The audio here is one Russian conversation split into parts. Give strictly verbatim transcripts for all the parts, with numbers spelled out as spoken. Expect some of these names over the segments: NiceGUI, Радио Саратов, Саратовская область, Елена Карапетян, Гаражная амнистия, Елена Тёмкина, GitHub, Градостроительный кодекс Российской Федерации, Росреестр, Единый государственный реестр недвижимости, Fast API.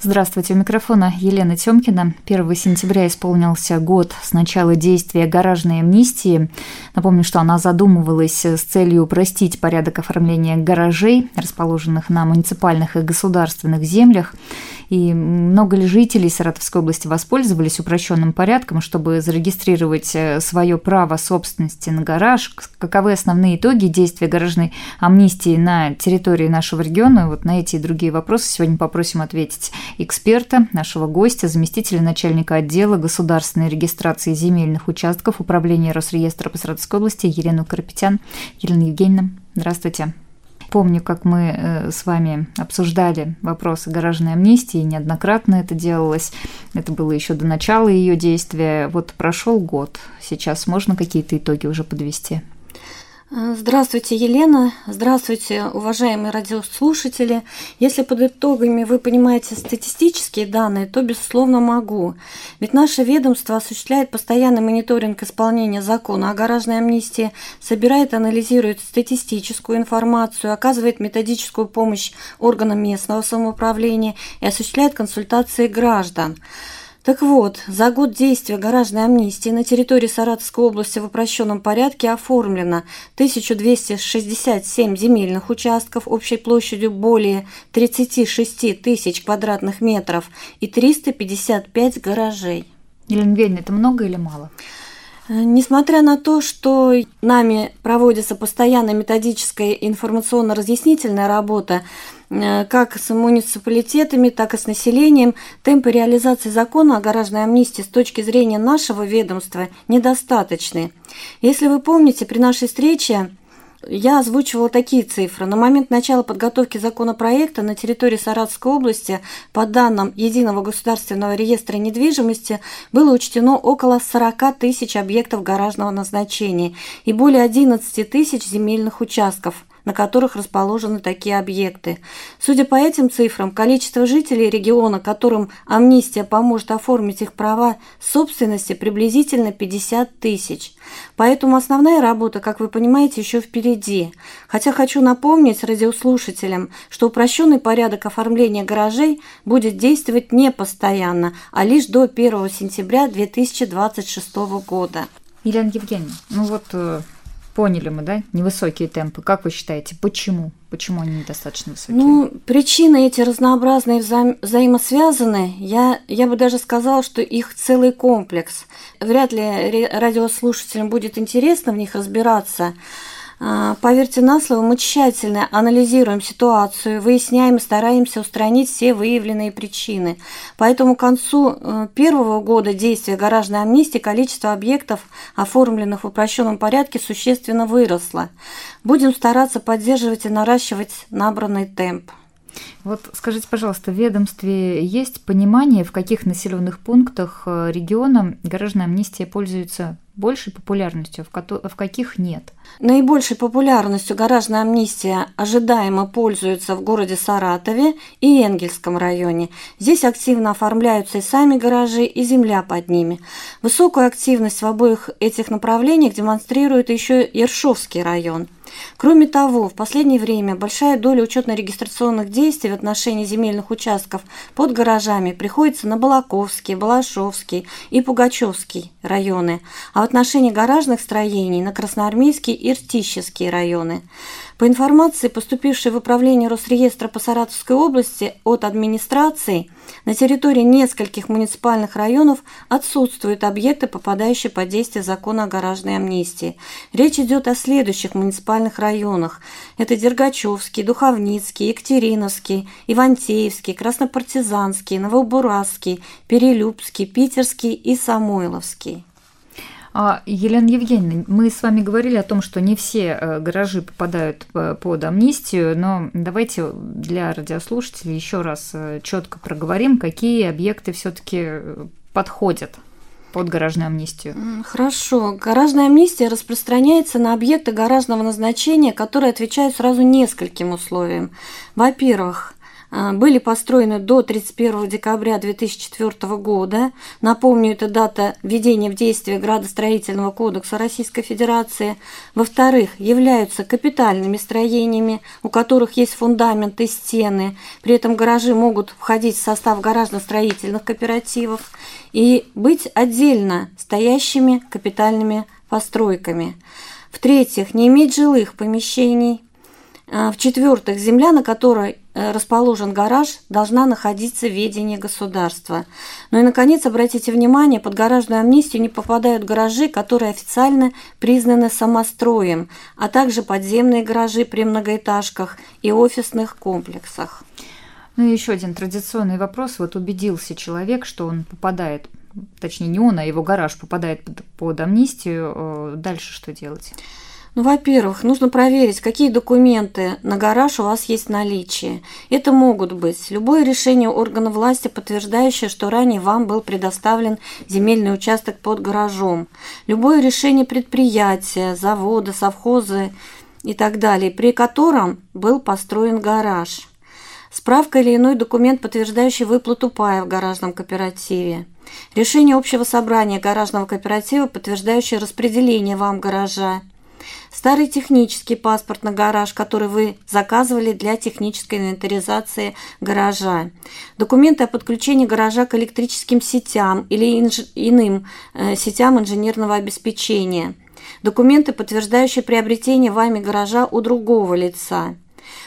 Здравствуйте, у микрофона Елена Тёмкина. первого сентября исполнился год с начала действия гаражной амнистии. Напомню, что она задумывалась с целью упростить порядок оформления гаражей, расположенных на муниципальных и государственных землях. И много ли жителей Саратовской области воспользовались упрощенным порядком, чтобы зарегистрировать свое право собственности на гараж? Каковы основные итоги действия гаражной амнистии на территории нашего региона? Вот на эти и другие вопросы сегодня попросим ответить эксперта, нашего гостя, заместителя начальника отдела государственной регистрации земельных участков Управления Росреестра по Саратовской области Елену Карапетян. Елена Евгеньевна, здравствуйте. Помню, как мы с вами обсуждали вопросы гаражной амнистии, неоднократно это делалось. Это было еще до начала ее действия. Вот прошел год. Сейчас можно какие-то итоги уже подвести? Здравствуйте, Елена. Здравствуйте, уважаемые радиослушатели. Если под итогами вы понимаете статистические данные, то, безусловно, могу. Ведь наше ведомство осуществляет постоянный мониторинг исполнения закона о гаражной амнистии, собирает и анализирует статистическую информацию, оказывает методическую помощь органам местного самоуправления и осуществляет консультации граждан. Так вот, за год действия гаражной амнистии на территории Саратовской области в упрощенном порядке оформлено тысяча двести шестьдесят семь земельных участков общей площадью более тридцать шесть тысяч квадратных метров и триста пятьдесят пять гаражей. Елена Евгеньевна, это много или мало? Несмотря на то, что нами проводится постоянная методическая информационно-разъяснительная работа, как с муниципалитетами, так и с населением, темпы реализации закона о гаражной амнистии с точки зрения нашего ведомства недостаточны. Если вы помните, при нашей встрече я озвучивала такие цифры. На момент начала подготовки законопроекта на территории Саратовской области, по данным Единого государственного реестра недвижимости, было учтено около сорок тысяч объектов гаражного назначения и более одиннадцать тысяч земельных участков, на которых расположены такие объекты. Судя по этим цифрам, количество жителей региона, которым амнистия поможет оформить их права собственности, приблизительно пятьдесят тысяч. Поэтому основная работа, как вы понимаете, еще впереди. Хотя хочу напомнить радиослушателям, что упрощенный порядок оформления гаражей будет действовать не постоянно, а лишь до первого сентября две тысячи двадцать шестого года. Елена Евгеньевна, ну вот... Поняли мы, да? Невысокие темпы. Как вы считаете, почему? Почему они недостаточно высокие? Ну, причины эти разнообразные, вза- взаимосвязаны. Я, я бы даже сказала, что их целый комплекс. Вряд ли ре- радиослушателям будет интересно в них разбираться. Поверьте на слово, мы тщательно анализируем ситуацию, выясняем и стараемся устранить все выявленные причины. Поэтому к концу первого года действия гаражной амнистии количество объектов, оформленных в упрощенном порядке, существенно выросло. Будем стараться поддерживать и наращивать набранный темп. Вот скажите, пожалуйста, в ведомстве есть понимание, в каких населенных пунктах региона гаражная амнистия пользуется большей популярностью, в каких нет? Наибольшей популярностью гаражная амнистия ожидаемо пользуется в городе Саратове и Энгельском районе. Здесь активно оформляются и сами гаражи, и земля под ними. Высокую активность в обоих этих направлениях демонстрирует еще Ершовский район. Кроме того, в последнее время большая доля учетно-регистрационных действий в отношении земельных участков под гаражами приходится на Балаковский, Балашовский и Пугачевский районы, а в отношении гаражных строений на Красноармейский и Иртищевский районы. По информации, поступившей в Управление Росреестра по Саратовской области от администрации, на территории нескольких муниципальных районов отсутствуют объекты, попадающие под действие закона о гаражной амнистии. Речь идет о следующих муниципальных районах. Это Дергачевский, Духовницкий, Екатериновский, Ивантеевский, Краснопартизанский, Новобурасский, Перелюбский, Питерский и Самойловский. Елена Евгеньевна, мы с вами говорили о том, что не все гаражи попадают под амнистию, но давайте для радиослушателей еще раз четко проговорим, какие объекты все-таки подходят под гаражную амнистию. Хорошо. Гаражная амнистия распространяется на объекты гаражного назначения, которые отвечают сразу нескольким условиям. Во-первых, были построены до тридцать первого декабря две тысячи четвёртого года. Напомню, это дата введения в действие Градостроительного кодекса Российской Федерации. Во-вторых, являются капитальными строениями, у которых есть фундамент и стены. При этом гаражи могут входить в состав гаражно-строительных кооперативов и быть отдельно стоящими капитальными постройками. В-третьих, не иметь жилых помещений. В-четвертых, земля, на которой расположен гараж, должна находиться в ведении государства. Ну и, наконец, обратите внимание, под гаражную амнистию не попадают гаражи, которые официально признаны самостроем, а также подземные гаражи при многоэтажках и офисных комплексах. Ну и еще один традиционный вопрос. Вот убедился человек, что он попадает, точнее не он, а его гараж попадает под, под амнистию. Дальше что делать? Ну, во-первых, нужно проверить, какие документы на гараж у вас есть в наличии. Это могут быть любое решение органа власти, подтверждающее, что ранее вам был предоставлен земельный участок под гаражом, любое решение предприятия, завода, совхоза и так далее, при котором был построен гараж, справка или иной документ, подтверждающий выплату пая в гаражном кооперативе, решение общего собрания гаражного кооператива, подтверждающее распределение вам гаража, старый технический паспорт на гараж, который вы заказывали для технической инвентаризации гаража, документы о подключении гаража к электрическим сетям или инж... иным э, сетям инженерного обеспечения, документы, подтверждающие приобретение вами гаража у другого лица.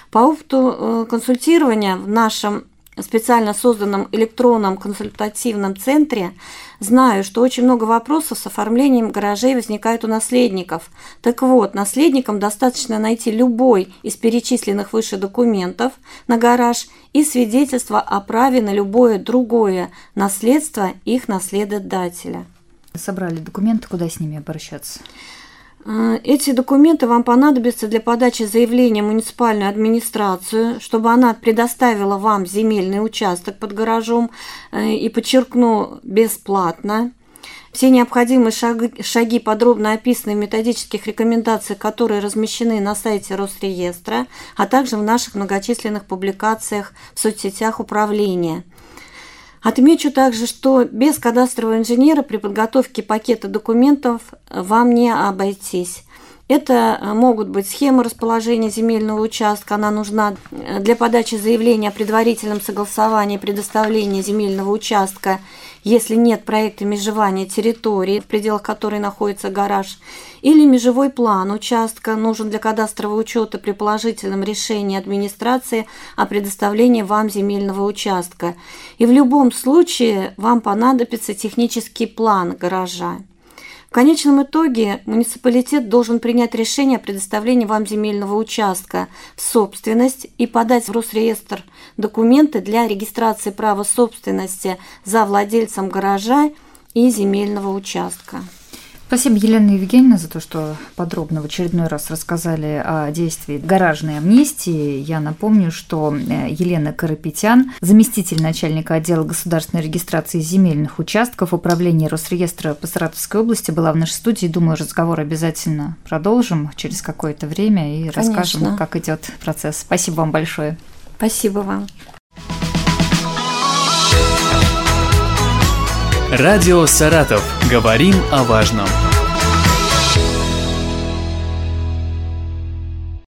По опыту э, консультирования в нашем специально созданном электронном консультативном центре знаю, что очень много вопросов с оформлением гаражей возникает у наследников. Так вот, наследникам достаточно найти любой из перечисленных выше документов на гараж и свидетельство о праве на любое другое наследство их наследодателя. Собрали документы, куда с ними обращаться? Эти документы вам понадобятся для подачи заявления в муниципальную администрацию, чтобы она предоставила вам земельный участок под гаражом, и подчеркну, бесплатно. Все необходимые шаги, шаги подробно описаны в методических рекомендациях, которые размещены на сайте Росреестра, а также в наших многочисленных публикациях в соцсетях управления. Отмечу также, что без кадастрового инженера при подготовке пакета документов вам не обойтись. Это могут быть схемы расположения земельного участка, она нужна для подачи заявления о предварительном согласовании предоставления земельного участка, если нет проекта межевания территории, в пределах которой находится гараж, или межевой план участка нужен для кадастрового учета при положительном решении администрации о предоставлении вам земельного участка. И в любом случае вам понадобится технический план гаража. В конечном итоге муниципалитет должен принять решение о предоставлении вам земельного участка в собственность и подать в Росреестр документы для регистрации права собственности за владельцем гаража и земельного участка. Спасибо, Елена Евгеньевна, за то, что подробно в очередной раз рассказали о действии гаражной амнистии. Я напомню, что Елена Карапетян, заместитель начальника отдела государственной регистрации земельных участков управления Росреестра по Саратовской области, была в нашей студии. Думаю, разговор обязательно продолжим через какое-то время и Конечно. Расскажем, как идет процесс. Спасибо вам большое. Спасибо вам. Радио «Саратов». Говорим о важном.